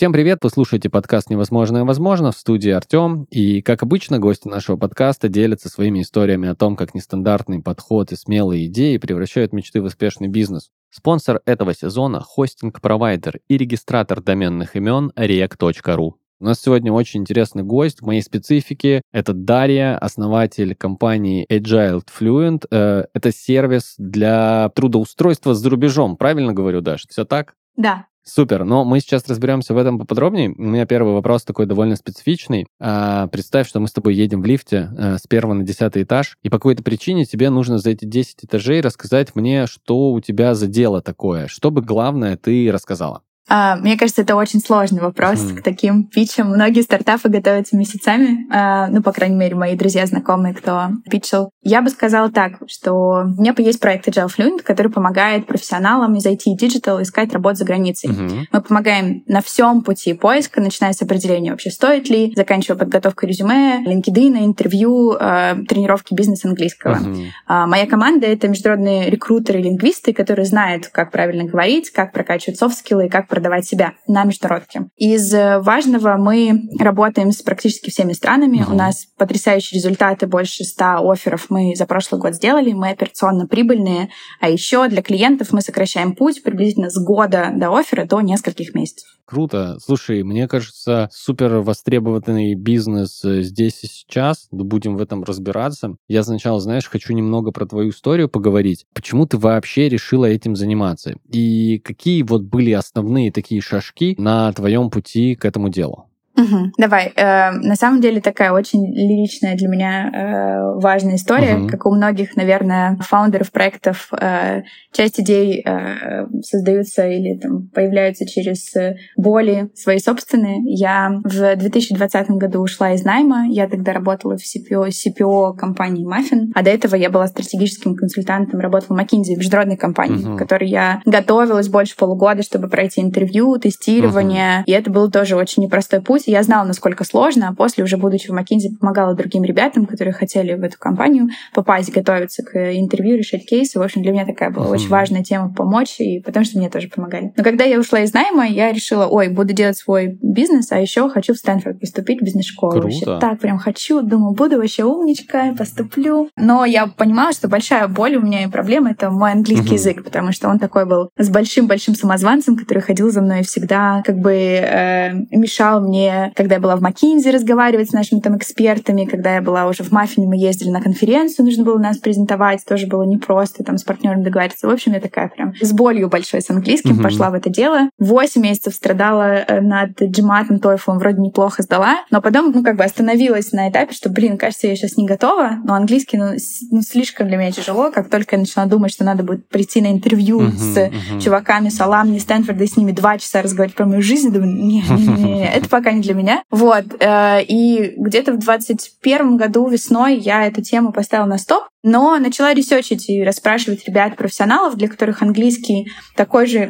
Всем привет! Вы слушаете подкаст «Невозможное возможно», в студии Артем. И, как обычно, гости нашего подкаста делятся своими историями о том, как нестандартный подход и смелые идеи превращают мечты в успешный бизнес. Спонсор этого сезона – хостинг-провайдер и регистратор доменных имен REG.RU. У нас сегодня очень интересный гость в моей специфике. Это Дарья, основатель компании Agile Fluent. Это сервис для трудоустройства за рубежом. Правильно говорю, Даш? Все так? Да. Супер, но мы сейчас разберемся в этом поподробнее. У меня первый вопрос такой довольно специфичный. Представь, что мы с тобой едем в лифте с 1 на 10 этаж, и по какой-то причине тебе нужно за эти 10 этажей рассказать мне, что у тебя за дело такое. Что бы главное ты рассказала? Мне кажется, это очень сложный вопрос. К таким питчам многие стартапы готовятся месяцами. По крайней мере, мои друзья, знакомые, кто питчил. Я бы сказала так, что у меня есть проект Agile Fluent, который помогает профессионалам из IT и Digital искать работу за границей. Мы помогаем на всем пути поиска, начиная с определения вообще стоит ли, заканчивая подготовкой резюме, LinkedIn, интервью, тренировки бизнес-английского. Моя команда — это международные рекрутеры-лингвисты, которые знают, как правильно говорить, как прокачивать софт-скиллы и как продавать себя на международке. Из важного мы работаем с практически всеми странами. У нас потрясающие результаты, больше 100 офферов мы за прошлый год сделали, мы операционно прибыльные, а еще для клиентов мы сокращаем путь приблизительно с года до оффера до нескольких месяцев. Круто. Слушай, мне кажется, супер востребованный бизнес здесь и сейчас. Будем в этом разбираться. Я сначала, знаешь, хочу немного про твою историю поговорить. Почему ты вообще решила этим заниматься? И какие вот были основные такие шажки на твоем пути к этому делу? Давай. На самом деле такая очень лиричная для меня важная история. Как у многих, наверное, фаундеров проектов, часть идей создаются или там появляются через боли свои собственные. Я в 2020 году ушла из найма. Я тогда работала в CPO компании Muffin. А до этого я была стратегическим консультантом, работала в McKinsey, в международной компании, в которой я готовилась больше полугода, чтобы пройти интервью, тестирование. И это был тоже очень непростой путь. Я знала, насколько сложно, а после, уже будучи в McKinsey, помогала другим ребятам, которые хотели в эту компанию попасть, готовиться к интервью, решать кейсы. В общем, для меня такая была очень важная тема — помочь, и потому что мне тоже помогали. Но когда я ушла из найма, я решила, буду делать свой бизнес, а еще хочу в Stanford поступить в бизнес-школу. Круто. Вообще так прям хочу, думаю, буду вообще умничка, поступлю. Но я понимала, что большая боль у меня и проблема — это мой английский язык, потому что он такой был с большим-большим самозванцем, который ходил за мной и всегда как бы мешал мне, когда я была в McKinsey, разговаривать с нашими там экспертами, когда я была уже в Muffin, мы ездили на конференцию, нужно было нас презентовать, тоже было непросто там с партнером договориться. В общем, я такая прям с болью большой с английским пошла в это дело. 8 месяцев страдала над GMAT, TOEFL, вроде неплохо сдала, но потом, остановилась на этапе, что, кажется, я сейчас не готова, но английский, слишком для меня тяжело. Как только я начала думать, что надо будет прийти на интервью с чуваками, с алумни Стэнфорда, и с ними 2 часа разговаривать про мою жизнь, думаю, не, это пока не для меня. И где-то в 2021 году весной я эту тему поставила на стоп, но начала ресерчить и расспрашивать ребят-профессионалов, для которых английский такая же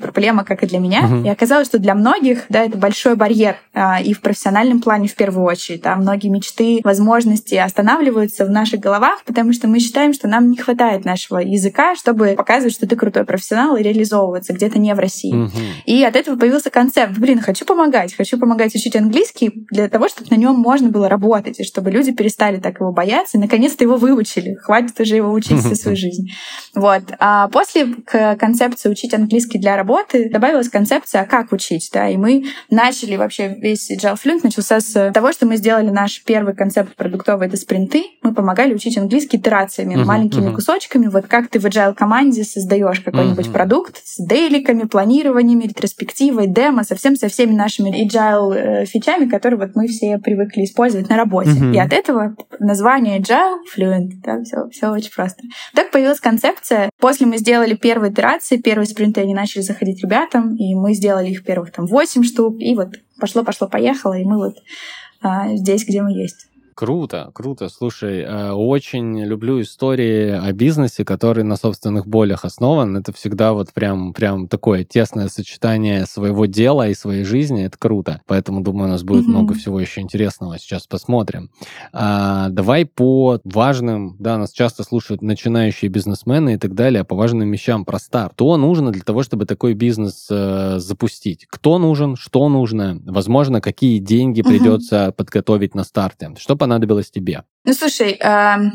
проблема, как и для меня. И оказалось, что для многих, это большой барьер. И в профессиональном плане в первую очередь. Многие мечты, возможности останавливаются в наших головах, потому что мы считаем, что нам не хватает нашего языка, чтобы показывать, что ты крутой профессионал, и реализовываться где-то не в России. И от этого появился концепт. Хочу помогать учить английский для того, чтобы на нем можно было работать, и чтобы люди перестали так его бояться, и наконец-то его выучили. Хватит уже его учить всю свою жизнь. А после к концепции «учить английский для работы» добавилась концепция «а как учить?». И мы начали вообще весь Agile Fluent начался с того, что мы сделали наш первый концепт продуктовый — это спринты. Мы помогали учить английский итерациями, маленькими кусочками. Как ты в Agile команде создаешь какой-нибудь продукт с дейликами, планированиями, ретроспективой, демо, со всеми нашими agile фичами, которые мы все привыкли использовать на работе. И от этого название Agile Fluent. Все очень просто. Так появилась концепция. После мы сделали первые итерации, первые спринты, они начали заходить ребятам, и мы сделали их первых 8 штук, и пошло-поехало, и мы здесь, где мы есть. Круто, круто. Слушай, очень люблю истории о бизнесе, который на собственных болях основан. Это всегда вот прям такое тесное сочетание своего дела и своей жизни. Это круто. Поэтому, думаю, у нас будет много всего еще интересного. Сейчас посмотрим. Давай по важным, да, нас часто слушают начинающие бизнесмены и так далее, по важным вещам про старт. Что нужно для того, чтобы такой бизнес запустить? Кто нужен? Что нужно? Возможно, какие деньги придется подготовить на старте? Что понадобилось тебе? Ну, слушай,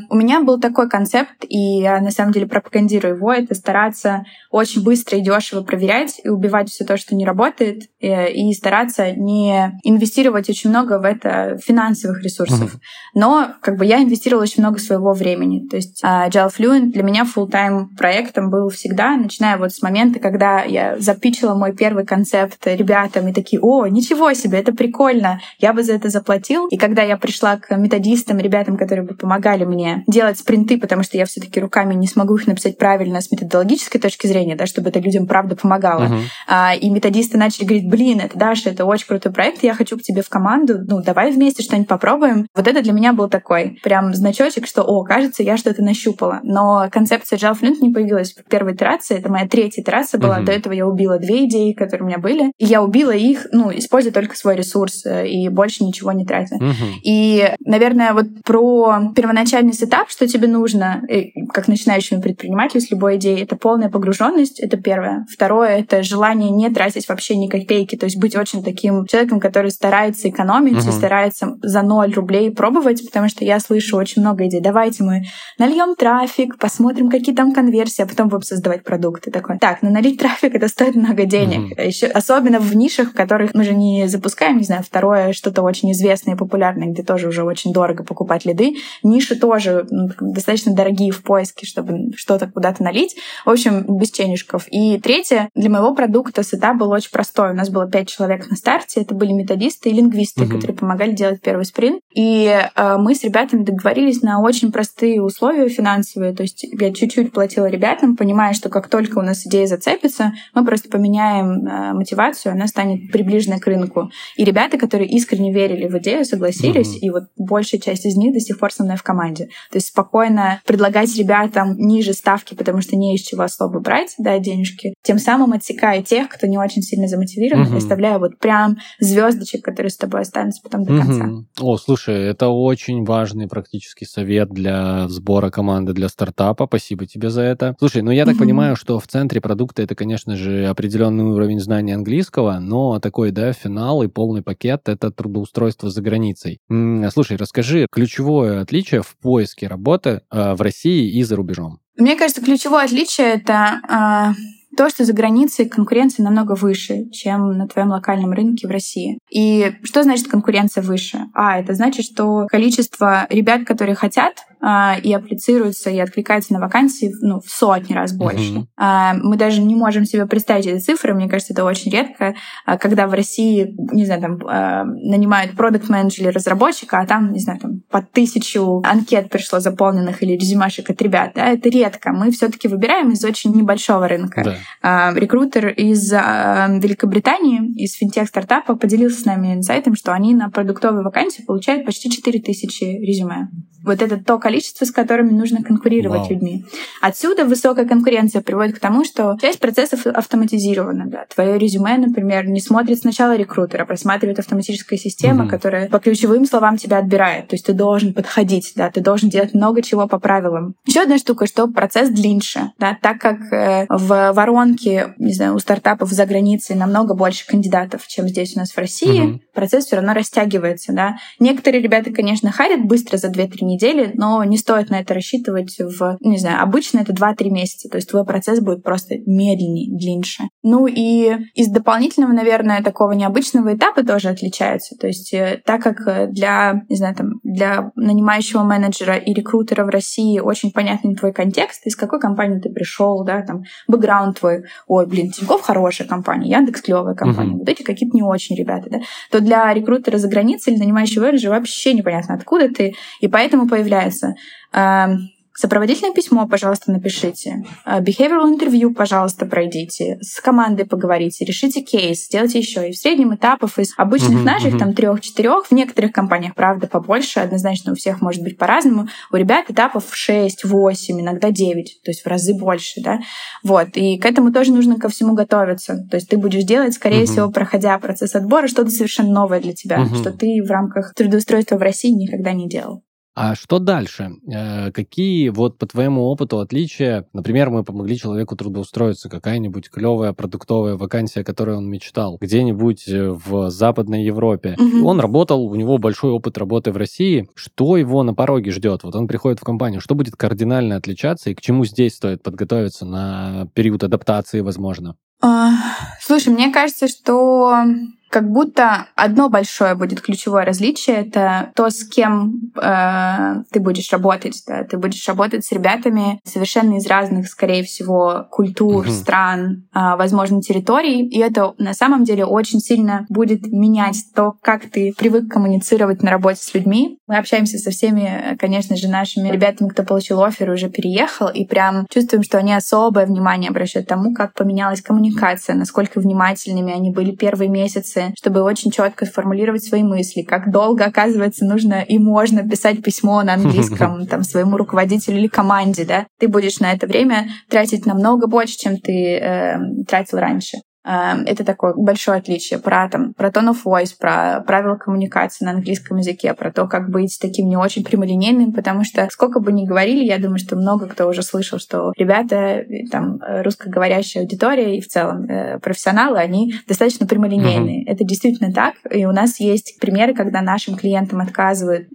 у меня был такой концепт, и я на самом деле пропагандирую его, это стараться очень быстро и дешево проверять и убивать все то, что не работает, и стараться не инвестировать очень много в это финансовых ресурсов. Но как бы я инвестировала очень много своего времени. То есть Agile Fluent для меня full-time проектом был всегда, начиная вот с момента, когда я запичила мой первый концепт ребятам, и такие: «О, ничего себе, это прикольно, я бы за это заплатил». И когда я пришла к методистам, ребятам, которые бы помогали мне делать спринты, потому что я все-таки руками не смогу их написать правильно с методологической точки зрения, да, чтобы это людям правда помогало. И методисты начали говорить: «Блин, это Даша, это очень крутой проект, я хочу к тебе в команду, ну давай вместе что-нибудь попробуем». Вот это для меня был такой прям значочек, что, о, кажется, я что-то нащупала. Но концепция Agile Fluent не появилась в первой итерации, это моя третья итерация была, до этого я убила 2 идеи, которые у меня были, и я убила их, ну, используя только свой ресурс и больше ничего не тратя. И, наверное, вот про первоначальный сетап, что тебе нужно, как начинающему предпринимателю с любой идеей, это полная погруженность, это первое. Второе — это желание не тратить вообще ни копейки, то есть быть очень таким человеком, который старается экономить и старается за 0 рублей пробовать, потому что я слышу очень много идей. Давайте мы нальем трафик, посмотрим, какие там конверсии, а потом будем создавать продукты. Такой: так, но налить трафик — это стоит много денег. Еще, особенно в нишах, в которых мы же не запускаем, не знаю, второе, что-то очень известное и популярное, где тоже уже очень дорого покупать лиды. Ниши тоже достаточно дорогие в поиске, чтобы что-то куда-то налить. В общем, без ченежков. И третье, для моего продукта сетап был очень простой. У нас было 5 человек на старте. Это были методисты и лингвисты, которые помогали делать первый спринт. И мы с ребятами договорились на очень простые условия финансовые. То есть я чуть-чуть платила ребятам, понимая, что как только у нас идея зацепится, мы просто поменяем мотивацию, она станет приближена к рынку. И ребята, которые искренне верили в идею, согласились. И вот большая часть из них до сих пор со мной в команде. То есть спокойно предлагать ребятам ниже ставки, потому что не из чего особо брать, да, денежки, тем самым отсекая тех, кто не очень сильно замотивирован, и оставляя вот прям звездочек, которые с тобой останутся потом до конца. О, слушай, это очень важный практический совет для сбора команды, для стартапа. Спасибо тебе за это. Слушай, ну я так понимаю, что в центре продукта это, конечно же, определенный уровень знания английского, но такой, да, финал и полный пакет — это трудоустройство за границей. Слушай, расскажи, ключевое отличие в поиске работы в России и за рубежом. Мне кажется, ключевое отличие — это то, что за границей конкуренция намного выше, чем на твоем локальном рынке в России. И что значит конкуренция выше? Это значит, что количество ребят, которые хотят и аплицируются, и откликаются на вакансии, ну, в сотни раз больше. Мы даже не можем себе представить эти цифры, мне кажется, это очень редко, когда в России, не знаю, там, нанимают продакт-менеджера, разработчика, а там, не знаю, там, по 1000 анкет пришло заполненных или резюмашек от ребят. Да? Это редко. Мы все-таки выбираем из очень небольшого рынка. Да. Рекрутер из Великобритании, из финтех-стартапа, поделился с нами инсайтом, что они на продуктовые вакансии получают почти 4000 резюме. Вот это то количество, с которыми нужно конкурировать людьми. Отсюда высокая конкуренция приводит к тому, что часть процессов автоматизирована. Да. Твое резюме, например, не смотрит сначала рекрутер, а просматривает автоматическая система, которая по ключевым словам тебя отбирает. То есть ты должен подходить, да, ты должен делать много чего по правилам. Еще одна штука, что процесс длиннее. Да, так как в воронке, не знаю, у стартапов за границей намного больше кандидатов, чем здесь у нас в России, процесс все равно растягивается. Да. Некоторые ребята, конечно, харят быстро за 2-3 недели, но не стоит на это рассчитывать в, не знаю, обычно это 2-3 месяца, то есть твой процесс будет просто медленнее, длиннее. Ну и из дополнительного, наверное, такого необычного этапа тоже отличаются, то есть так как для, не знаю, там, для нанимающего менеджера и рекрутера в России очень понятен твой контекст, из какой компании ты пришел, да, там, бэкграунд твой, ой, блин, Тинькофф хорошая компания, Яндекс клевая компания, вот эти какие-то не очень ребята, да, то для рекрутера за границей или нанимающего менеджера вообще непонятно, откуда ты, и поэтому появляется Сопроводительное письмо, пожалуйста, напишите. Behavioral интервью, пожалуйста, пройдите. С командой поговорите, решите кейс, сделайте еще. И в среднем этапов из обычных наших, там, 3-4, в некоторых компаниях, правда, побольше, однозначно у всех может быть по-разному, у ребят этапов 6-8, иногда 9, то есть в разы больше, да. Вот. И к этому тоже нужно ко всему готовиться. То есть ты будешь делать, скорее всего, проходя процесс отбора, что-то совершенно новое для тебя, что ты в рамках трудоустройства в России никогда не делал. А что дальше? Какие вот по твоему опыту отличия? Например, мы помогли человеку трудоустроиться, какая-нибудь клевая продуктовая вакансия, о которой он мечтал, где-нибудь в Западной Европе. Он работал, у него большой опыт работы в России. Что его на пороге ждет? Вот он приходит в компанию. Что будет кардинально отличаться и к чему здесь стоит подготовиться на период адаптации, возможно? Слушай, мне кажется, что как будто одно большое будет ключевое различие — это то, с кем ты будешь работать. Да? Ты будешь работать с ребятами совершенно из разных, скорее всего, культур, стран, возможно, территорий. И это на самом деле очень сильно будет менять то, как ты привык коммуницировать на работе с людьми. Мы общаемся со всеми, конечно же, нашими ребятами, кто получил оффер и уже переехал, и прям чувствуем, что они особое внимание обращают тому, как поменялась коммуникация, насколько внимательными они были первые месяцы, чтобы очень четко сформулировать свои мысли, как долго, оказывается, нужно и можно писать письмо на английском там, своему руководителю или команде, да? Ты будешь на это время тратить намного больше, чем ты тратил раньше. Это такое большое отличие про tone of voice, про правила коммуникации на английском языке, про то, как быть таким не очень прямолинейным, потому что сколько бы ни говорили, я думаю, что много кто уже слышал, что ребята, там, русскоговорящая аудитория и в целом профессионалы, они достаточно прямолинейные. Это действительно так, и у нас есть примеры, когда нашим клиентам отказывают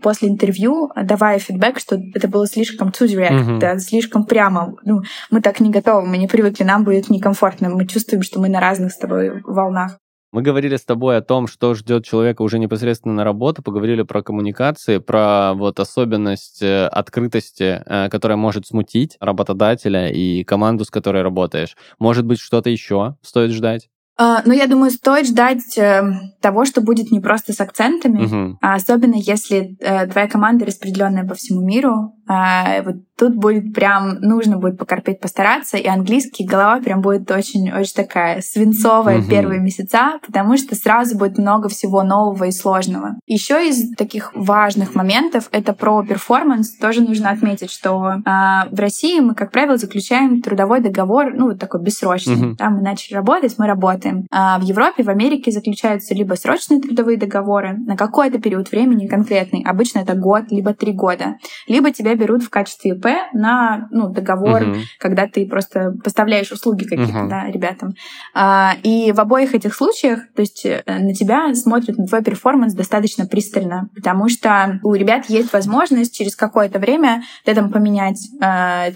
после интервью, давая фидбэк, что это было слишком too direct, да, слишком прямо. Ну, мы так не готовы, мы не привыкли, нам будет некомфортно, мы чувствуем, что мы на разных с тобой волнах. Мы говорили с тобой о том, что ждет человека уже непосредственно на работу, поговорили про коммуникации, про вот особенность открытости, которая может смутить работодателя и команду, с которой работаешь. Может быть, что-то еще стоит ждать? Ну, я думаю, стоит ждать того, что будет не просто с акцентами, особенно если твоя команда распределенная по всему миру. Вот тут будет прям, нужно будет покорпеть, постараться, и английский голова прям будет очень-очень такая свинцовая первые месяца, потому что сразу будет много всего нового и сложного. Еще из таких важных моментов — это про перформанс. Тоже нужно отметить, что в России мы, как правило, заключаем трудовой договор, ну, вот такой бессрочный. Там мы начали работать, мы работаем. А в Европе, в Америке заключаются либо срочные трудовые договоры на какой-то период времени конкретный, обычно это год, либо 3 года, либо тебя берут в качестве ИП на договор, когда ты просто поставляешь услуги какие-то ребятам. И в обоих этих случаях, то есть на тебя смотрят, на твой перформанс достаточно пристально, потому что у ребят есть возможность через какое-то время поменять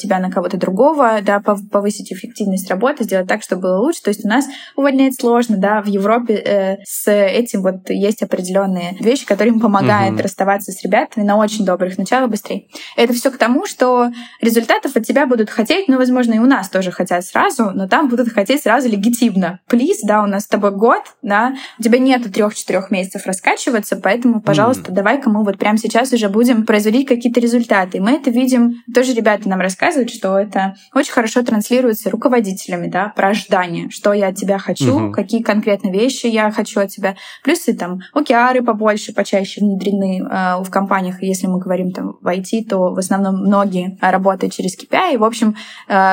тебя на кого-то другого, да, повысить эффективность работы, сделать так, чтобы было лучше. То есть у нас увольнять сложно, да, в Европе с этим вот есть определенные вещи, которые им помогают расставаться с ребятами на очень добрых началах быстрее. Это все к тому, что результатов от тебя будут хотеть, ну, возможно, и у нас тоже хотят сразу, но там будут хотеть сразу легитимно. Плиз, да, у нас с тобой год, да, у тебя нету 3-4 месяцев раскачиваться, поэтому, пожалуйста, давай-ка мы вот прямо сейчас уже будем производить какие-то результаты. И мы это видим, тоже ребята нам рассказывают, что это очень хорошо транслируется руководителями, да, про ожидание, что я от тебя хочу, какие конкретно вещи я хочу от тебя. Плюс и там OKR побольше, почаще внедрены в компаниях, если мы говорим там в IT, то в основном многие работают через KPI, и, в общем,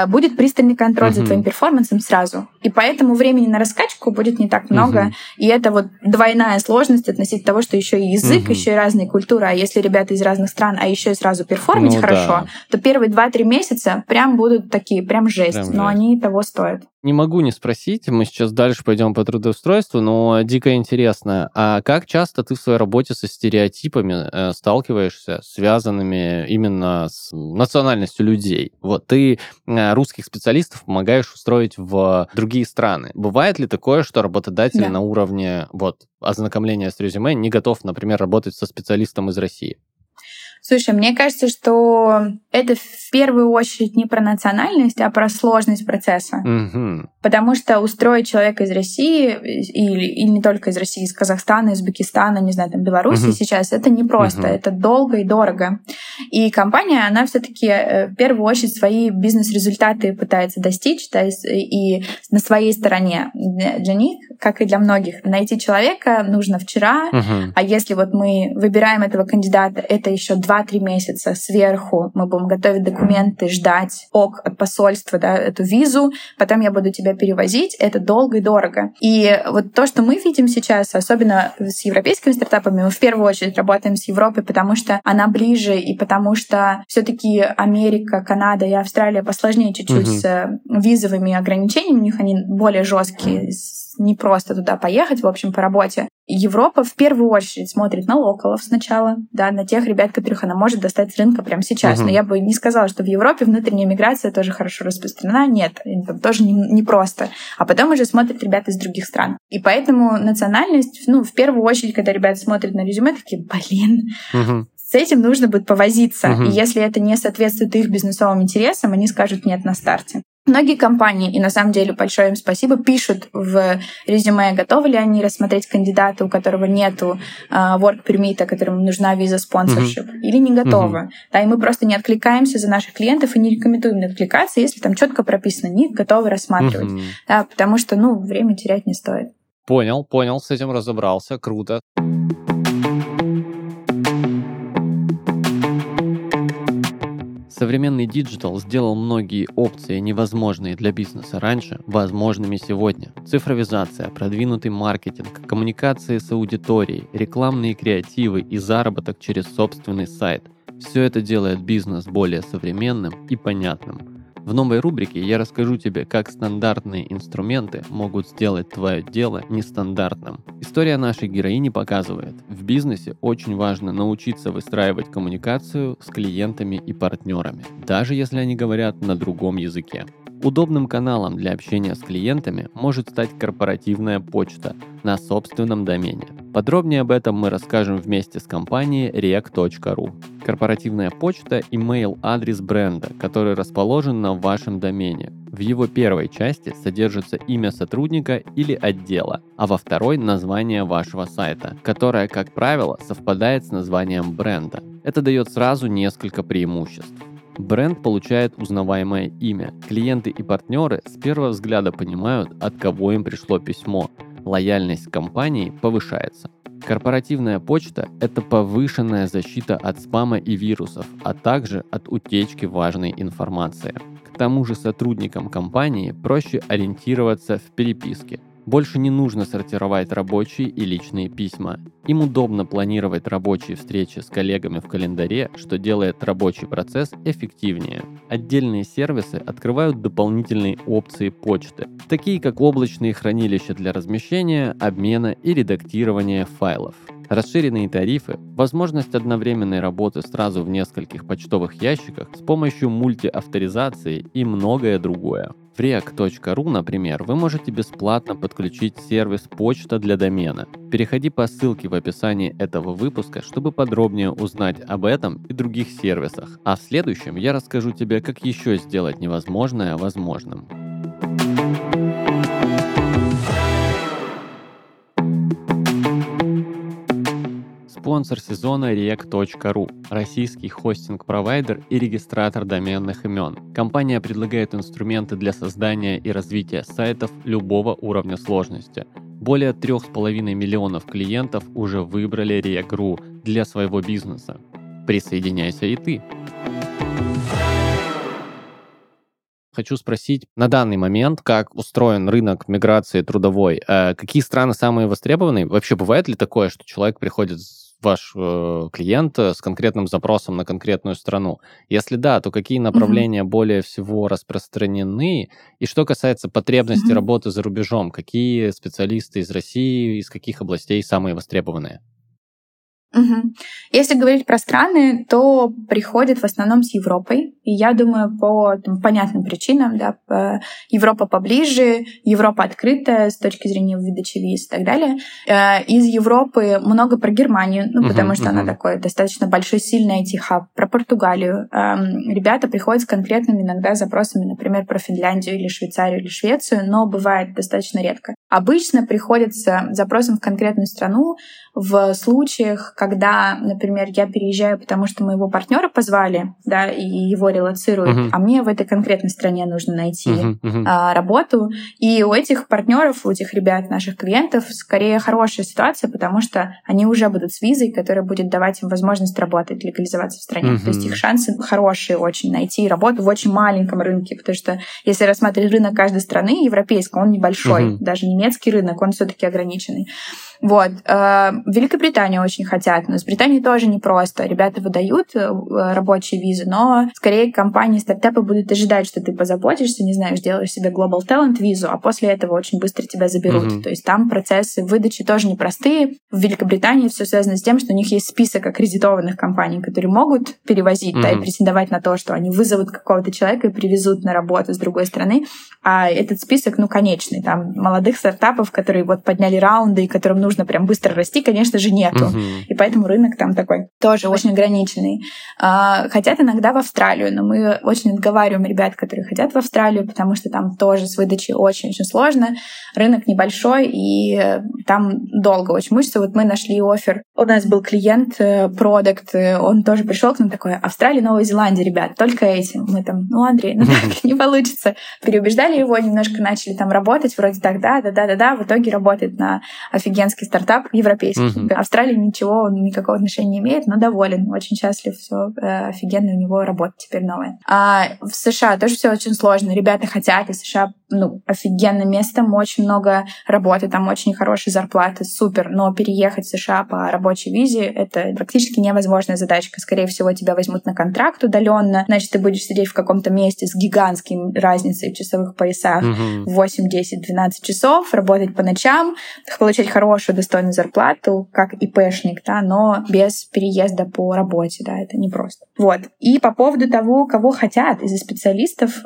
будет пристальный контроль за твоим перформансом сразу. И поэтому времени на раскачку будет не так много, и это вот двойная сложность относительно того, что еще и язык, еще и разные культуры, а если ребята из разных стран, а еще и сразу перформить хорошо, то первые 2-3 месяца прям будут такие, прям жесть, но они того стоят. Не могу не спросить, мы сейчас дальше пойдем по трудоустройству, но дико интересно, а как часто ты в своей работе со стереотипами сталкиваешься, связанными именно с национальностью людей? Вот ты русских специалистов помогаешь устроить в другие страны. Бывает ли такое, что работодатель на уровне ознакомления с резюме не готов, например, работать со специалистом из России? Слушай, мне кажется, что это в первую очередь не про национальность, а про сложность процесса. Mm-hmm. Потому что устроить человека из России, или не только из России, из Казахстана, из Узбекистана, не знаю, там, Беларуси mm-hmm. сейчас, это непросто, mm-hmm. это долго и дорого. И компания, она все-таки в первую очередь свои бизнес-результаты пытается достичь, да, и на своей стороне. Для них, как и для многих, найти человека нужно вчера, mm-hmm. а если вот мы выбираем этого кандидата, это еще 2-3 месяца сверху мы будем готовить документы, ждать ок от посольства, да, эту визу, потом я буду тебя перевозить, это долго и дорого. И вот то, что мы видим сейчас, особенно с европейскими стартапами, мы в первую очередь работаем с Европой, потому что она ближе, и потому что все-таки Америка, Канада и Австралия посложнее чуть-чуть угу. с визовыми ограничениями, у них они более жесткие, не просто туда поехать, в общем, по работе. Европа в первую очередь смотрит на локалов сначала, да, на тех ребят, которых она может достать с рынка прямо сейчас. Uh-huh. Но я бы не сказала, что в Европе внутренняя миграция тоже хорошо распространена. Нет, это тоже непросто. А потом уже смотрят ребята из других стран. И поэтому национальность, ну, в первую очередь, когда ребята смотрят на резюме, такие, блин... Uh-huh. С этим нужно будет повозиться. Uh-huh. И если это не соответствует их бизнесовым интересам, они скажут «нет» на старте. Многие компании, и на самом деле большое им спасибо, пишут в резюме, готовы ли они рассмотреть кандидата, у которого нету work permit, которому нужна виза sponsorship, uh-huh. или не готовы. Uh-huh. Да, и мы просто не откликаемся за наших клиентов и не рекомендуем откликаться, если там четко прописано «не готовы рассматривать». Uh-huh. Да, потому что, ну, время терять не стоит. Понял, понял, с этим разобрался, круто. Современный диджитал сделал многие опции, невозможные для бизнеса раньше, возможными сегодня. Цифровизация, продвинутый маркетинг, коммуникации с аудиторией, рекламные креативы и заработок через собственный сайт. Все это делает бизнес более современным и понятным. В новой рубрике я расскажу тебе, как стандартные инструменты могут сделать твое дело нестандартным. История нашей героини показывает, в бизнесе очень важно научиться выстраивать коммуникацию с клиентами и партнерами, даже если они говорят на другом языке. Удобным каналом для общения с клиентами может стать корпоративная почта на собственном домене. Подробнее об этом мы расскажем вместе с компанией REG.RU. Корпоративная почта – email-адрес бренда, который расположен на вашем домене. В его первой части содержится имя сотрудника или отдела, а во второй – название вашего сайта, которое, как правило, совпадает с названием бренда. Это дает сразу несколько преимуществ. Бренд получает узнаваемое имя. Клиенты и партнеры с первого взгляда понимают, от кого им пришло письмо. Лояльность компании повышается. Корпоративная почта – это повышенная защита от спама и вирусов, а также от утечки важной информации. К тому же сотрудникам компании проще ориентироваться в переписке. Больше не нужно сортировать рабочие и личные письма. Им удобно планировать рабочие встречи с коллегами в календаре, что делает рабочий процесс эффективнее. Отдельные сервисы открывают дополнительные опции почты, такие как облачные хранилища для размещения, обмена и редактирования файлов. Расширенные тарифы, возможность одновременной работы сразу в нескольких почтовых ящиках с помощью мультиавторизации и многое другое. В REG.RU, например, вы можете бесплатно подключить сервис «Почта для домена». Переходи по ссылке в описании этого выпуска, чтобы подробнее узнать об этом и других сервисах. А в следующем я расскажу тебе, как еще сделать невозможное возможным. Спонсор сезона REG.RU, российский хостинг-провайдер и регистратор доменных имен. Компания предлагает инструменты для создания и развития сайтов любого уровня сложности. Более 3,5 миллионов клиентов уже выбрали REG.RU для своего бизнеса. Присоединяйся и ты! Хочу спросить, на данный момент, как устроен рынок миграции трудовой? Какие страны самые востребованные? Вообще бывает ли такое, что человек приходит ваш клиент с конкретным запросом на конкретную страну? Если да, то какие направления mm-hmm. более всего распространены? И что касается потребности mm-hmm. работы за рубежом, какие специалисты из России, из каких областей самые востребованные? Угу. Если говорить про страны, то приходят в основном с Европой. И я думаю, по понятным причинам, да, Европа поближе, Европа открытая с точки зрения выдачи виз и так далее. Из Европы много про Германию, потому что она такой достаточно большой, сильный IT-хаб. Про Португалию. Ребята приходят с конкретными иногда запросами, например, про Финляндию или Швейцарию или Швецию, но бывает достаточно редко. Обычно приходят с запросом в конкретную страну в случаях, когда, например, я переезжаю, потому что моего партнера позвали, да, и его релоцируют, а мне в этой конкретной стране нужно найти работу. И у этих партнеров, у этих ребят, наших клиентов, скорее хорошая ситуация, потому что они уже будут с визой, которая будет давать им возможность работать, легализоваться в стране. То есть их шансы хорошие очень найти работу в очень маленьком рынке, потому что если рассматривать рынок каждой страны, европейского, он небольшой, даже немецкий рынок, он все-таки ограниченный. Вот. Великобританию очень хотят, но с Британией тоже непросто. Ребята выдают рабочие визы, но скорее компании, стартапы будут ожидать, что ты позаботишься, не знаю, сделаешь себе Global Talent визу, а после этого очень быстро тебя заберут. То есть там процессы выдачи тоже непростые. В Великобритании все связано с тем, что у них есть список аккредитованных компаний, которые могут перевозить, да, и претендовать на то, что они вызовут какого-то человека и привезут на работу с другой страны. А этот список, ну, конечный. Там молодых стартапов, которые вот подняли раунды и которым нужно прям быстро расти, конечно же, нету. И поэтому рынок там такой тоже очень ограниченный. Хотят иногда в Австралию, но мы очень отговариваем ребят, которые хотят в Австралию, потому что там тоже с выдачей очень-очень сложно. Рынок небольшой, и там долго очень мучиться. Вот мы нашли оффер. У нас был клиент, продакт, он тоже пришел к нам такой: Австралия, Новая Зеландия, ребят, только эти. Мы там, ну, Андрей, ну так не получится. Переубеждали его, немножко начали там работать, вроде так, да, в итоге работает на офигенский стартап европейский. Австралия ничего, он никакого отношения не имеет, но доволен, очень счастлив, все офигенно, у него работа теперь новая. А в США тоже все очень сложно, ребята хотят, и США, ну, офигенное место, очень много работы, там очень хорошие зарплаты, супер, но переехать в США по рабочей визе — это практически невозможная задачка. Скорее всего, тебя возьмут на контракт удаленно, значит, ты будешь сидеть в каком-то месте с гигантской разницей в часовых поясах, 8, 10, 12 часов, работать по ночам, получать хорошую, достойную зарплату, как ИПшник, да, но без переезда по работе, да, это непросто. Вот. И по поводу того, кого хотят из-за специалистов,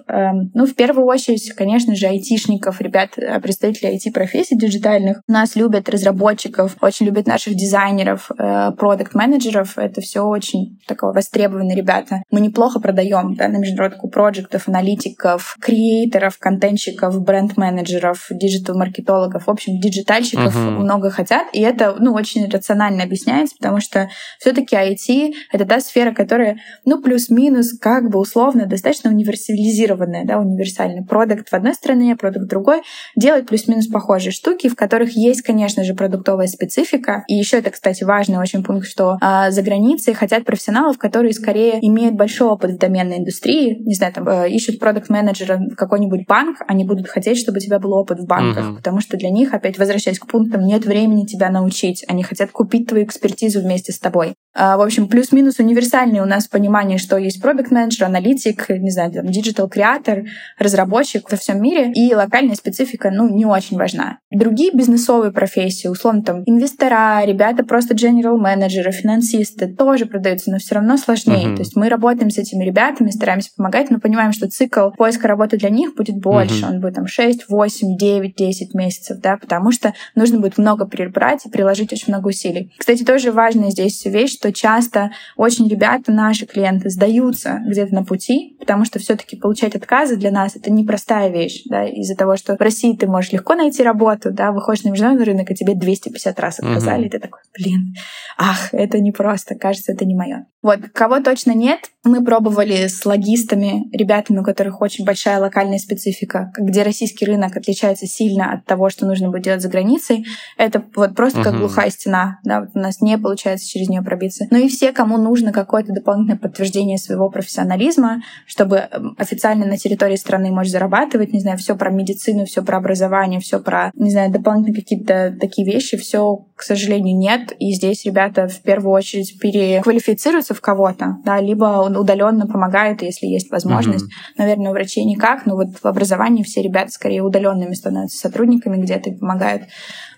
ну, в первую очередь, конечно же, айтишников, ребят, представителей IT-профессий диджитальных. Нас любят разработчиков, очень любят наших дизайнеров, продакт-менеджеров, это все очень такого востребованные ребята. Мы неплохо продаем, да, на международку проектов, аналитиков, креаторов, контентщиков, бренд-менеджеров, диджитал-маркетологов, в общем, диджитальщиков много хотят, и это, ну, очень рационально объясняется, потому что все-таки IT — это та сфера, которая, ну, плюс-минус, как бы условно, достаточно универсализированная, да, универсальный продукт в одной стране, продукт в другой, делает плюс-минус похожие штуки, в которых есть, конечно же, продуктовая специфика, и еще это, кстати, важный очень пункт, что за границей хотят профессионалов, которые скорее имеют большой опыт в доменной индустрии, не знаю, там, ищут продакт-менеджера в какой-нибудь банк, они будут хотеть, чтобы у тебя был опыт в банках, потому что для них, опять возвращаясь к пунктам, нет времени тебя научить, они хотят купить твою экспертизу вместе с тобой. В общем, плюс-минус универсальное у нас понимание, что есть продакт-менеджер, аналитик, не знаю, там, диджитал-креатор, разработчик во всем мире, и локальная специфика, ну, не очень важна. Другие бизнесовые профессии, условно, там, инвестора, ребята просто дженерал-менеджеры, финансисты, тоже продаются, но все равно сложнее. То есть мы работаем с этими ребятами, стараемся помогать, но понимаем, что цикл поиска работы для них будет больше, он будет там 6, 8, 9, 10 месяцев, да, потому что нужно будет много перебрать и приложить очень много усилий. Кстати, тоже важная здесь вещь, что часто очень ребята, наши клиенты, сдаются где-то на пути, потому что все-таки получать отказы для нас — это непростая вещь, да, из-за того, что в России ты можешь легко найти работу, да, выходишь на международный рынок, и тебе 250 раз отказали, и ты такой: блин, ах, это непросто, кажется, это не мое. Вот, кого точно нет, мы пробовали с логистами, ребятами, у которых очень большая локальная специфика, где российский рынок отличается сильно от того, что нужно будет делать за границей. Это вот просто как глухая стена, да, вот у нас не получается через нее пробиться. Ну и все, кому нужно какое-то дополнительное подтверждение своего профессионализма, чтобы официально на территории страны можешь зарабатывать, не знаю, все про медицину, все про образование, все про, не знаю, дополнительные какие-то такие вещи, все, к сожалению, нет. И здесь ребята в первую очередь переквалифицируются в кого-то, да, либо удаленно помогают, если есть возможность. Наверное, у врачей никак, но вот в образовании все ребята скорее удаленными становятся сотрудниками где-то и помогают,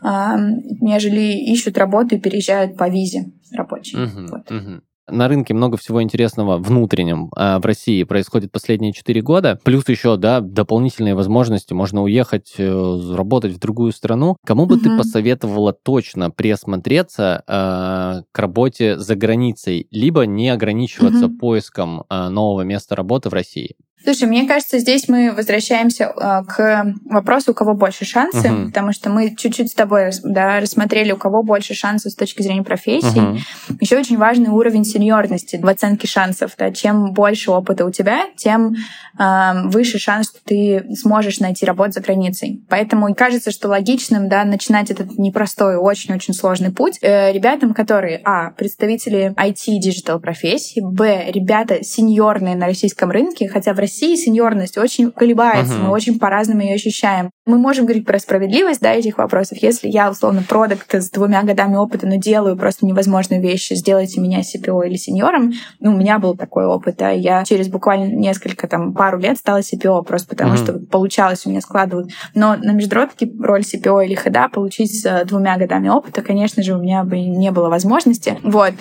нежели ищут работу и переезжают по визе. рабочий. Вот. На рынке много всего интересного внутреннем в России происходит последние 4 года. Плюс еще, да, дополнительные возможности. Можно уехать, работать в другую страну. Кому бы ты посоветовала точно приосмотреться к работе за границей, либо не ограничиваться поиском нового места работы в России? Слушай, мне кажется, здесь мы возвращаемся к вопросу, у кого больше шансов, потому что мы чуть-чуть с тобой рассмотрели, у кого больше шансов с точки зрения профессии. Еще очень важный уровень сеньорности в оценке шансов. Да? Чем больше опыта у тебя, тем выше шанс, что ты сможешь найти работу за границей. Поэтому кажется, что логичным начинать этот непростой, очень-очень сложный путь ребятам, которые, представители IT и диджитал профессий, б, ребята сеньорные на российском рынке, хотя в России сеньорность очень колебается, мы очень по-разному ее ощущаем. Мы можем говорить про справедливость, этих вопросов. Если я, условно, продакт с 2 годами опыта, но делаю просто невозможные вещи, сделайте меня CPO или сеньором, у меня был такой опыт, я через буквально пару лет стала CPO, просто потому что получалось у меня складывать. Но на международке роль CPO или хеда получить с 2 годами опыта, конечно же, у меня бы не было возможности. Вот.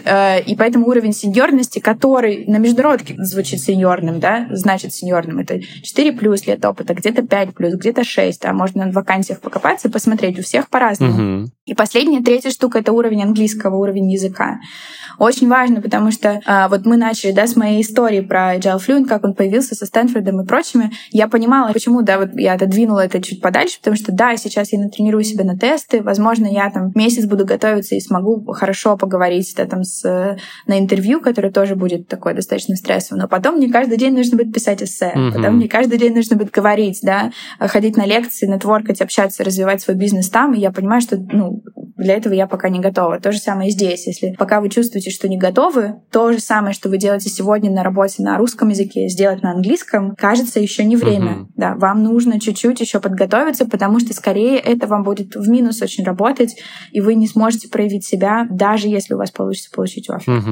И поэтому уровень сеньорности, который на международке звучит сеньорным, значит сеньорным. Это 4+ лет опыта, где-то 5+, где-то 6. Можно на вакансиях покопаться и посмотреть. У всех по-разному. И последняя, 3-я штука — это уровень английского, уровень языка. Очень важно, потому что вот мы начали с моей истории про Agile Fluent, как он появился со Стэнфордом и прочими. Я понимала, почему я отодвинула это чуть подальше, потому что сейчас я натренирую себя на тесты, возможно, я месяц буду готовиться и смогу хорошо поговорить на интервью, которое тоже будет такое достаточно стрессовое. Но потом мне каждый день нужно будет писать эссе, потом мне каждый день нужно будет говорить, ходить на лекции, нетворкать, общаться, развивать свой бизнес там. И я понимаю, что для этого я пока не готова. То же самое и здесь. Если пока вы чувствуете, что не готовы, то же самое, что вы делаете сегодня на работе на русском языке, сделать на английском, кажется, еще не время. Вам нужно чуть-чуть еще подготовиться, потому что скорее это вам будет в минус очень работать, и вы не сможете проявить себя, даже если у вас получится получить оффер.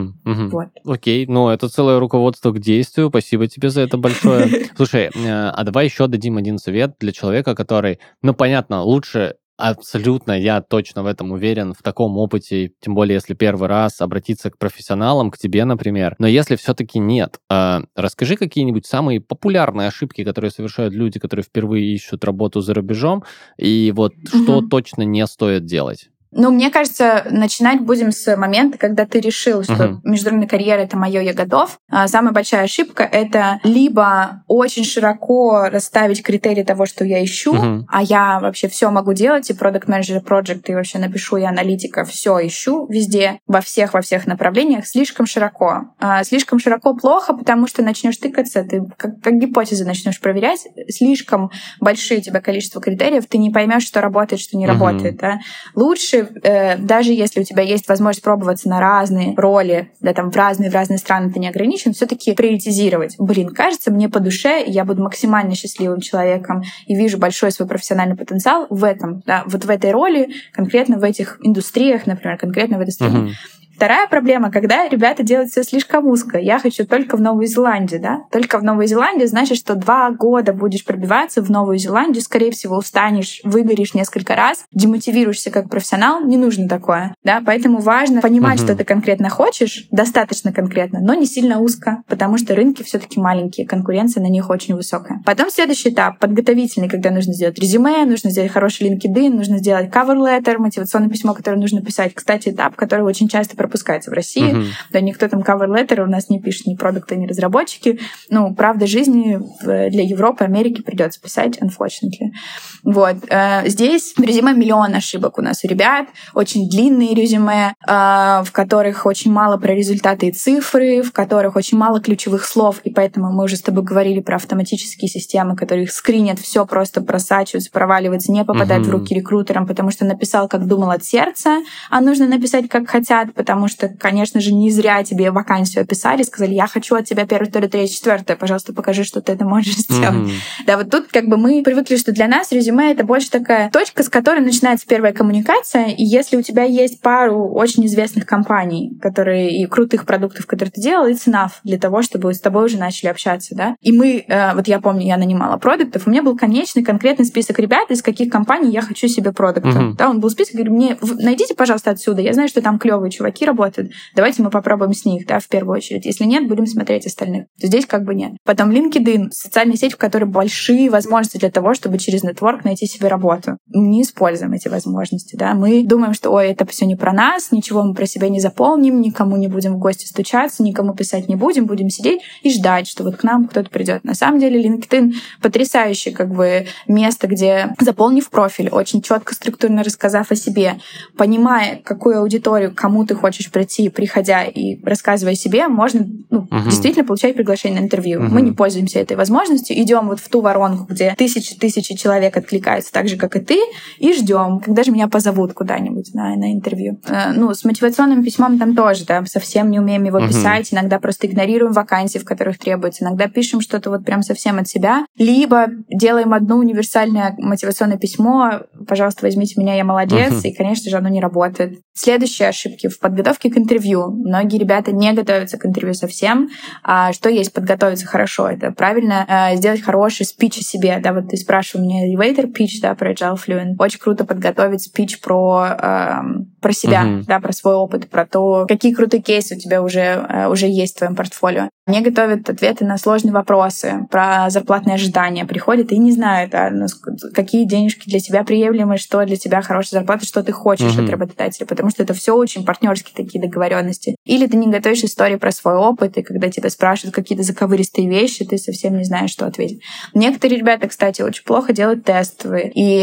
Вот. Окей, это целое руководство к действию. Спасибо тебе за это большое. Слушай, а давай еще дадим один совет для человека, который, понятно, лучше... Абсолютно, я точно в этом уверен, в таком опыте, тем более, если первый раз обратиться к профессионалам, к тебе, например. Но если все-таки нет, расскажи какие-нибудь самые популярные ошибки, которые совершают люди, которые впервые ищут работу за рубежом, и что точно не стоит делать. Мне кажется, начинать будем с момента, когда ты решил, что международная карьера — это моё, я готов. Самая большая ошибка — это либо очень широко расставить критерии того, что я ищу, а я вообще все могу делать, и продакт-менеджер, и проджект, и вообще напишу, и аналитика, все ищу везде, во всех направлениях, слишком широко. Слишком широко плохо, потому что начнешь тыкаться, ты как гипотезы начнешь проверять, слишком большие у тебя количество критериев, ты не поймешь, что работает, что не работает. Лучше, даже если у тебя есть возможность пробоваться на разные роли, в разные страны ты не ограничен, все-таки приоритизировать. Кажется, мне по душе, я буду максимально счастливым человеком и вижу большой свой профессиональный потенциал в этом, вот в этой роли, конкретно в этих индустриях, например, конкретно в этой стране. Вторая проблема, когда ребята делают все слишком узко. Я хочу только в Новую Зеландию, Только в Новую Зеландию значит, что 2 года будешь пробиваться в Новую Зеландию, скорее всего, устанешь, выгоришь несколько раз, демотивируешься как профессионал, не нужно такое, Поэтому важно понимать, что ты конкретно хочешь, достаточно конкретно, но не сильно узко, потому что рынки все-таки маленькие, конкуренция на них очень высокая. Потом следующий этап, подготовительный, когда нужно сделать резюме, нужно сделать хороший LinkedIn, нужно сделать cover letter, мотивационное письмо, которое нужно писать. Кстати, этап, который очень часто пропускается в России, никто cover letter у нас не пишет, ни продукты, ни разработчики. Правда жизни для Европы, Америки придется писать, unfortunately. Вот. Здесь резюме миллион ошибок у нас у ребят, очень длинные резюме, в которых очень мало про результаты и цифры, в которых очень мало ключевых слов, и поэтому мы уже с тобой говорили про автоматические системы, которые их скринят, все просто просачиваются, проваливаются, не попадают в руки рекрутерам, потому что написал, как думал, от сердца, а нужно написать, как хотят, потому что, конечно же, не зря тебе вакансию описали, сказали, я хочу от тебя 1, 2, 3, 4, пожалуйста, покажи, что ты это можешь сделать. Тут мы привыкли, что для нас резюме — это больше такая точка, с которой начинается первая коммуникация, и если у тебя есть пару очень известных компаний, которые и крутых продуктов, которые ты делал, it's enough для того, чтобы с тобой уже начали общаться, И мы, я помню, я нанимала продуктов, у меня был конкретный список ребят, из каких компаний я хочу себе продукта. Он был список, говорю, мне найдите, пожалуйста, отсюда, я знаю, что там клевые чуваки, чуваки работают, давайте мы попробуем с них, да, в первую очередь. Если нет, будем смотреть остальных. То здесь как бы нет. Потом LinkedIn, социальная сеть, в которой большие возможности для того, чтобы через нетворк найти себе работу. Мы не используем эти возможности, да. Мы думаем, что, ой, это все не про нас, ничего мы про себя не заполним, никому не будем в гости стучаться, никому писать не будем, будем сидеть и ждать, что вот к нам кто-то придет. На самом деле LinkedIn потрясающее как бы место, где, заполнив профиль, очень четко, структурно рассказав о себе, понимая, какую аудиторию, кому ты хочешь прийти, приходя и рассказывая о себе, можно действительно получать приглашение на интервью. Мы не пользуемся этой возможностью, идем вот в ту воронку, где тысячи человек откликаются так же, как и ты, и ждем, когда же меня позовут куда-нибудь на интервью. С мотивационным письмом там тоже, да, совсем не умеем его писать, иногда просто игнорируем вакансии, в которых требуется, иногда пишем что-то вот прям совсем от себя, либо делаем одно универсальное мотивационное письмо, пожалуйста, возьмите меня, я молодец, и, конечно же, оно не работает. Следующие ошибки в подготовке к интервью. Многие ребята не готовятся к интервью совсем. Что есть подготовиться хорошо? Это правильно сделать хороший спич о себе. Да, вот ты спрашивал меня elevator pitch, да, про Agile Fluent. Очень круто подготовить спич про себя, да, про свой опыт, про то, какие крутые кейсы у тебя уже есть в твоем портфолио. Мне готовят ответы на сложные вопросы про зарплатные ожидания. Приходят и не знают, какие денежки для тебя приемлемы, что для тебя хорошая зарплата, что ты хочешь от работодателя, потому что это все очень партнерские такие договоренности. Или ты не готовишь истории про свой опыт, и когда тебя спрашивают какие-то заковыристые вещи, ты совсем не знаешь, что ответить. Некоторые ребята, кстати, очень плохо делают тестовые, и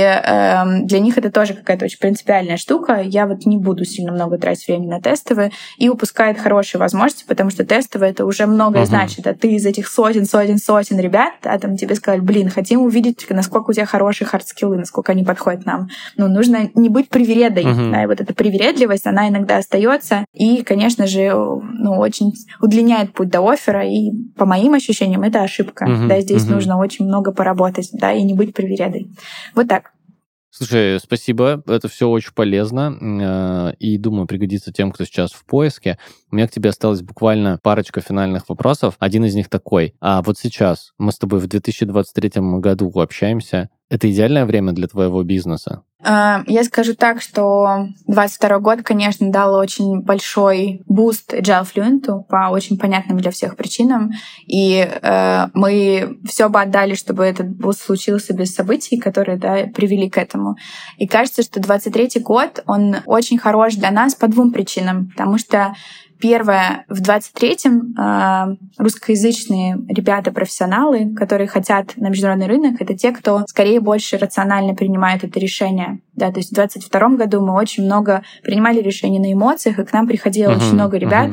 для них это тоже какая-то очень принципиальная штука. Я вот не буду сильно много тратить времени на тестовые, и упускает хорошие возможности, потому что тестовые — это уже многое значит. А ты из этих сотен ребят, а там тебе сказали, блин, хотим увидеть, насколько у тебя хорошие хардскиллы, насколько они подходят нам. Нужно не быть привередой. Да, и вот эта привередливость, она иногда остается и, конечно же, очень удлиняет путь до оффера, и по моим ощущениям это ошибка. Да, здесь нужно очень много поработать, да, и не быть привередой. Вот так. Слушай, спасибо, это все очень полезно, и, думаю, пригодится тем, кто сейчас в поиске. У меня к тебе осталось буквально парочка финальных вопросов. Один из них такой. А вот сейчас мы с тобой в 2023 году общаемся. Это идеальное время для твоего бизнеса? Я скажу так, что 2022 год, конечно, дал очень большой буст Agile Fluent по очень понятным для всех причинам, и мы все бы отдали, чтобы этот буст случился без событий, которые, да, привели к этому. И кажется, что 2023 год, он очень хорош для нас по двум причинам, потому что первое, в 23-м русскоязычные ребята-профессионалы, которые хотят на международный рынок, это те, кто скорее больше рационально принимает это решение. Да, то есть в 22-м году мы очень много принимали решений на эмоциях, и к нам приходило очень много ребят,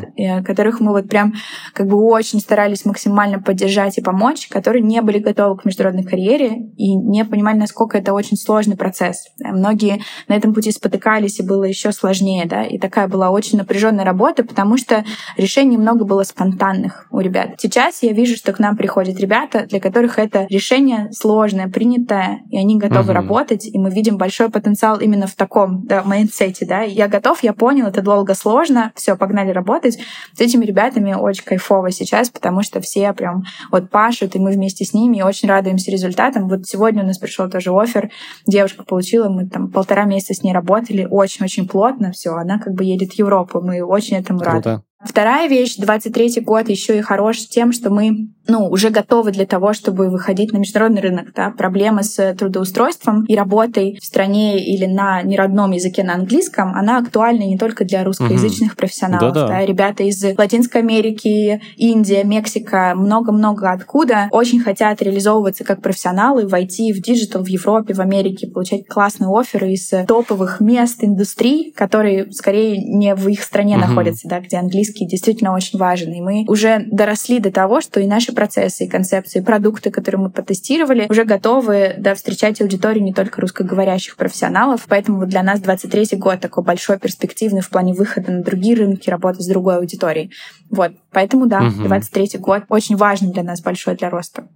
которых мы вот прям как бы очень старались максимально поддержать и помочь, которые не были готовы к международной карьере и не понимали, насколько это очень сложный процесс. Да, многие на этом пути спотыкались, и было еще сложнее, да, и такая была очень напряженная работа, потому что решений много было спонтанных у ребят. Сейчас я вижу, что к нам приходят ребята, для которых это решение сложное, принятое, и они готовы работать, и мы видим большой потенциал именно в таком, да, майндсете, да. Я готов, я понял, это долго, сложно, все, погнали работать. С этими ребятами очень кайфово сейчас, потому что все прям вот пашут, и мы вместе с ними, и очень радуемся результатам. Вот сегодня у нас пришел тоже оффер, девушка получила, мы там 1,5 месяца с ней работали, очень-очень плотно, все, она как бы едет в Европу, мы очень этому рады. Да. Вторая вещь, 23-й год еще и хорош тем, что мы уже готовы для того, чтобы выходить на международный рынок. Да? Проблема с трудоустройством и работой в стране или на неродном языке, на английском, она актуальна не только для русскоязычных профессионалов. Да, ребята из Латинской Америки, Индия, Мексика, много-много откуда очень хотят реализовываться как профессионалы, войти в диджитал в Европе, в Америке, получать классные офферы из топовых мест индустрий, которые скорее не в их стране находятся, да, где английский действительно очень важен. И мы уже доросли до того, что и наши процессы, и концепции, и продукты, которые мы потестировали, уже готовы, да, встречать аудиторию не только русскоговорящих профессионалов. Поэтому вот для нас 23-й год такой большой, перспективный в плане выхода на другие рынки, работы с другой аудиторией. Вот. Поэтому, да, 23-й год очень важный для нас, большой для роста.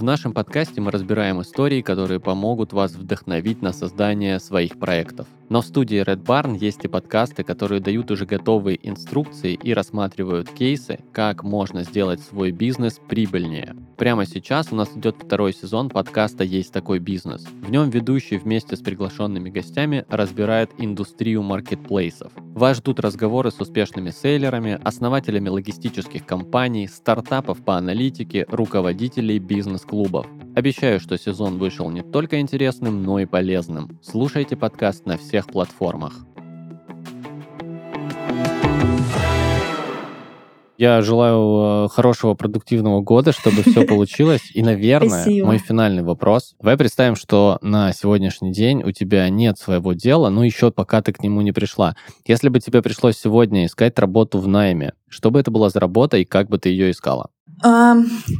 В нашем подкасте мы разбираем истории, которые помогут вас вдохновить на создание своих проектов. Но в студии Red Barn есть и подкасты, которые дают уже готовые инструкции и рассматривают кейсы, как можно сделать свой бизнес прибыльнее. Прямо сейчас у нас идет второй сезон подкаста «Есть такой бизнес». В нем ведущие вместе с приглашенными гостями разбирают индустрию маркетплейсов. Вас ждут разговоры с успешными сейлерами, основателями логистических компаний, стартапов по аналитике, руководителей бизнес-клубов. Обещаю, что сезон вышел не только интересным, но и полезным. Слушайте подкаст на всех платформах. Я желаю хорошего продуктивного года, чтобы все получилось. И, наверное, мой финальный вопрос. Давай представим, что на сегодняшний день у тебя нет своего дела, но еще пока ты к нему не пришла. Если бы тебе пришлось сегодня искать работу в найме, что бы это была за работа и как бы ты ее искала?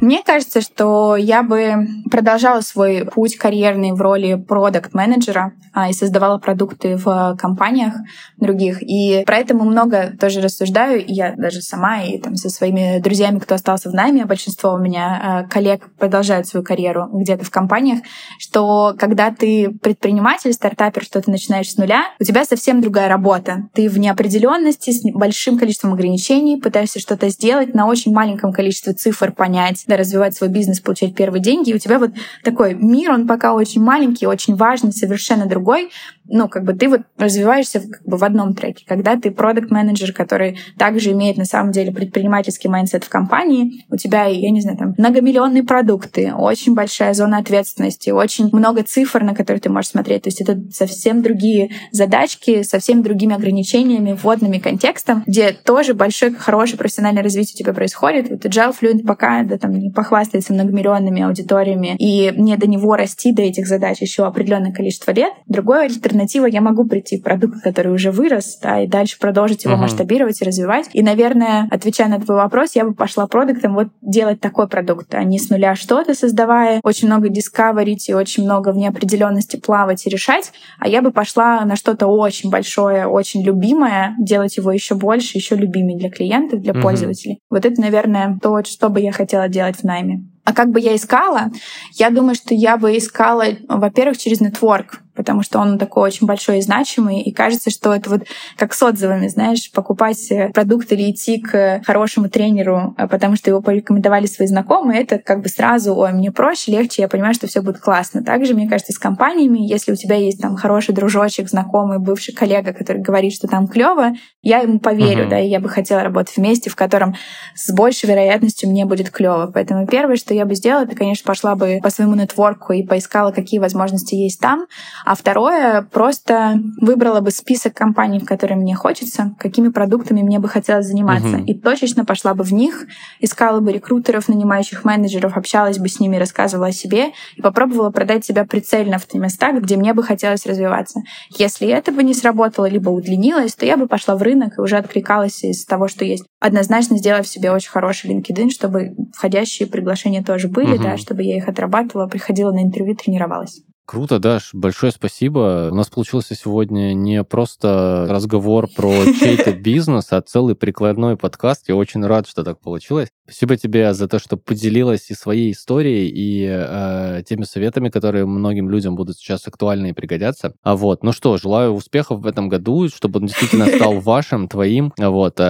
Мне кажется, что я бы продолжала свой путь карьерный в роли продакт-менеджера и создавала продукты в компаниях других. И про это мы много тоже рассуждаю. И я даже сама и там со своими друзьями, кто остался в найме, большинство у меня коллег продолжают свою карьеру где-то в компаниях, что когда ты предприниматель, стартапер, что ты начинаешь с нуля, у тебя совсем другая работа. Ты в неопределенности с большим количеством ограничений, пытаешься что-то сделать на очень маленьком количестве цифр понять, да, развивать свой бизнес, получать первые деньги. И у тебя вот такой мир, он пока очень маленький, очень важный, совершенно другой. Ну, как бы ты вот развиваешься как бы в одном треке. Когда ты продакт-менеджер, который также имеет на самом деле предпринимательский майндсет в компании, у тебя, я не знаю, там многомиллионные продукты, очень большая зона ответственности, очень много цифр, на которые ты можешь смотреть. То есть это совсем другие задачки, совсем другими ограничениями, вводными контекстом, где тоже большое, хорошее профессиональное развитие у тебя происходит. Вот Agile Fluent пока да, там, не похвастается многомиллионными аудиториями, и мне до него расти, до этих задач еще определенное количество лет. Другое альтернатива, я могу прийти к продукту, который уже вырос, да, и дальше продолжить его масштабировать и развивать. И, наверное, отвечая на твой вопрос, я бы пошла продуктом вот делать такой продукт, а не с нуля что-то создавая, очень много дискаверить и очень много в неопределенности плавать и решать, а я бы пошла на что-то очень большое, очень любимое, делать его еще больше, еще любимее для клиентов, для пользователей. Вот это, наверное, то, что бы я хотела делать в найме. А как бы я искала? Я думаю, что я бы искала, во-первых, через нетворк, потому что он такой очень большой и значимый, и кажется, что это вот как с отзывами, знаешь, покупать продукт или идти к хорошему тренеру, потому что его порекомендовали свои знакомые, это как бы сразу, ой, мне проще, легче, я понимаю, что все будет классно. Также, мне кажется, с компаниями, если у тебя есть там хороший дружочек, знакомый, бывший коллега, который говорит, что там клево, я ему поверю, да, и я бы хотела работать в месте, в котором с большей вероятностью мне будет клево. Поэтому первое, что я бы сделала, это, конечно, пошла бы по своему нетворку и поискала, какие возможности есть там. А второе, просто выбрала бы список компаний, в которые мне хочется, какими продуктами мне бы хотелось заниматься. И точечно пошла бы в них, искала бы рекрутеров, нанимающих менеджеров, общалась бы с ними, рассказывала о себе и попробовала продать себя прицельно в те места, где мне бы хотелось развиваться. Если это бы не сработало, либо удлинилось, то я бы пошла в рынок и уже откликалась из того, что есть. Однозначно сделав себе очень хороший LinkedIn, чтобы входящие приглашения тоже были, да, чтобы я их отрабатывала, приходила на интервью, тренировалась. Круто, Даш, большое спасибо. У нас получился сегодня не просто разговор про чей-то бизнес, а целый прикладной подкаст. Я очень рад, что так получилось. Спасибо тебе за то, что поделилась и своей историей, и теми советами, которые многим людям будут сейчас актуальны и пригодятся. Ну что, желаю успехов в этом году, чтобы он действительно стал вашим, твоим.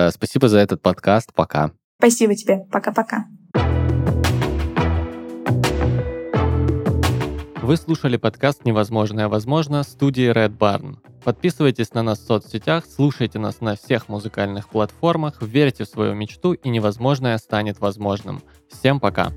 Спасибо за этот подкаст. Пока. Спасибо тебе. Пока-пока. Вы слушали подкаст «Невозможное возможно» студии Red Barn. Подписывайтесь на нас в соцсетях, слушайте нас на всех музыкальных платформах, верьте в свою мечту, и невозможное станет возможным. Всем пока!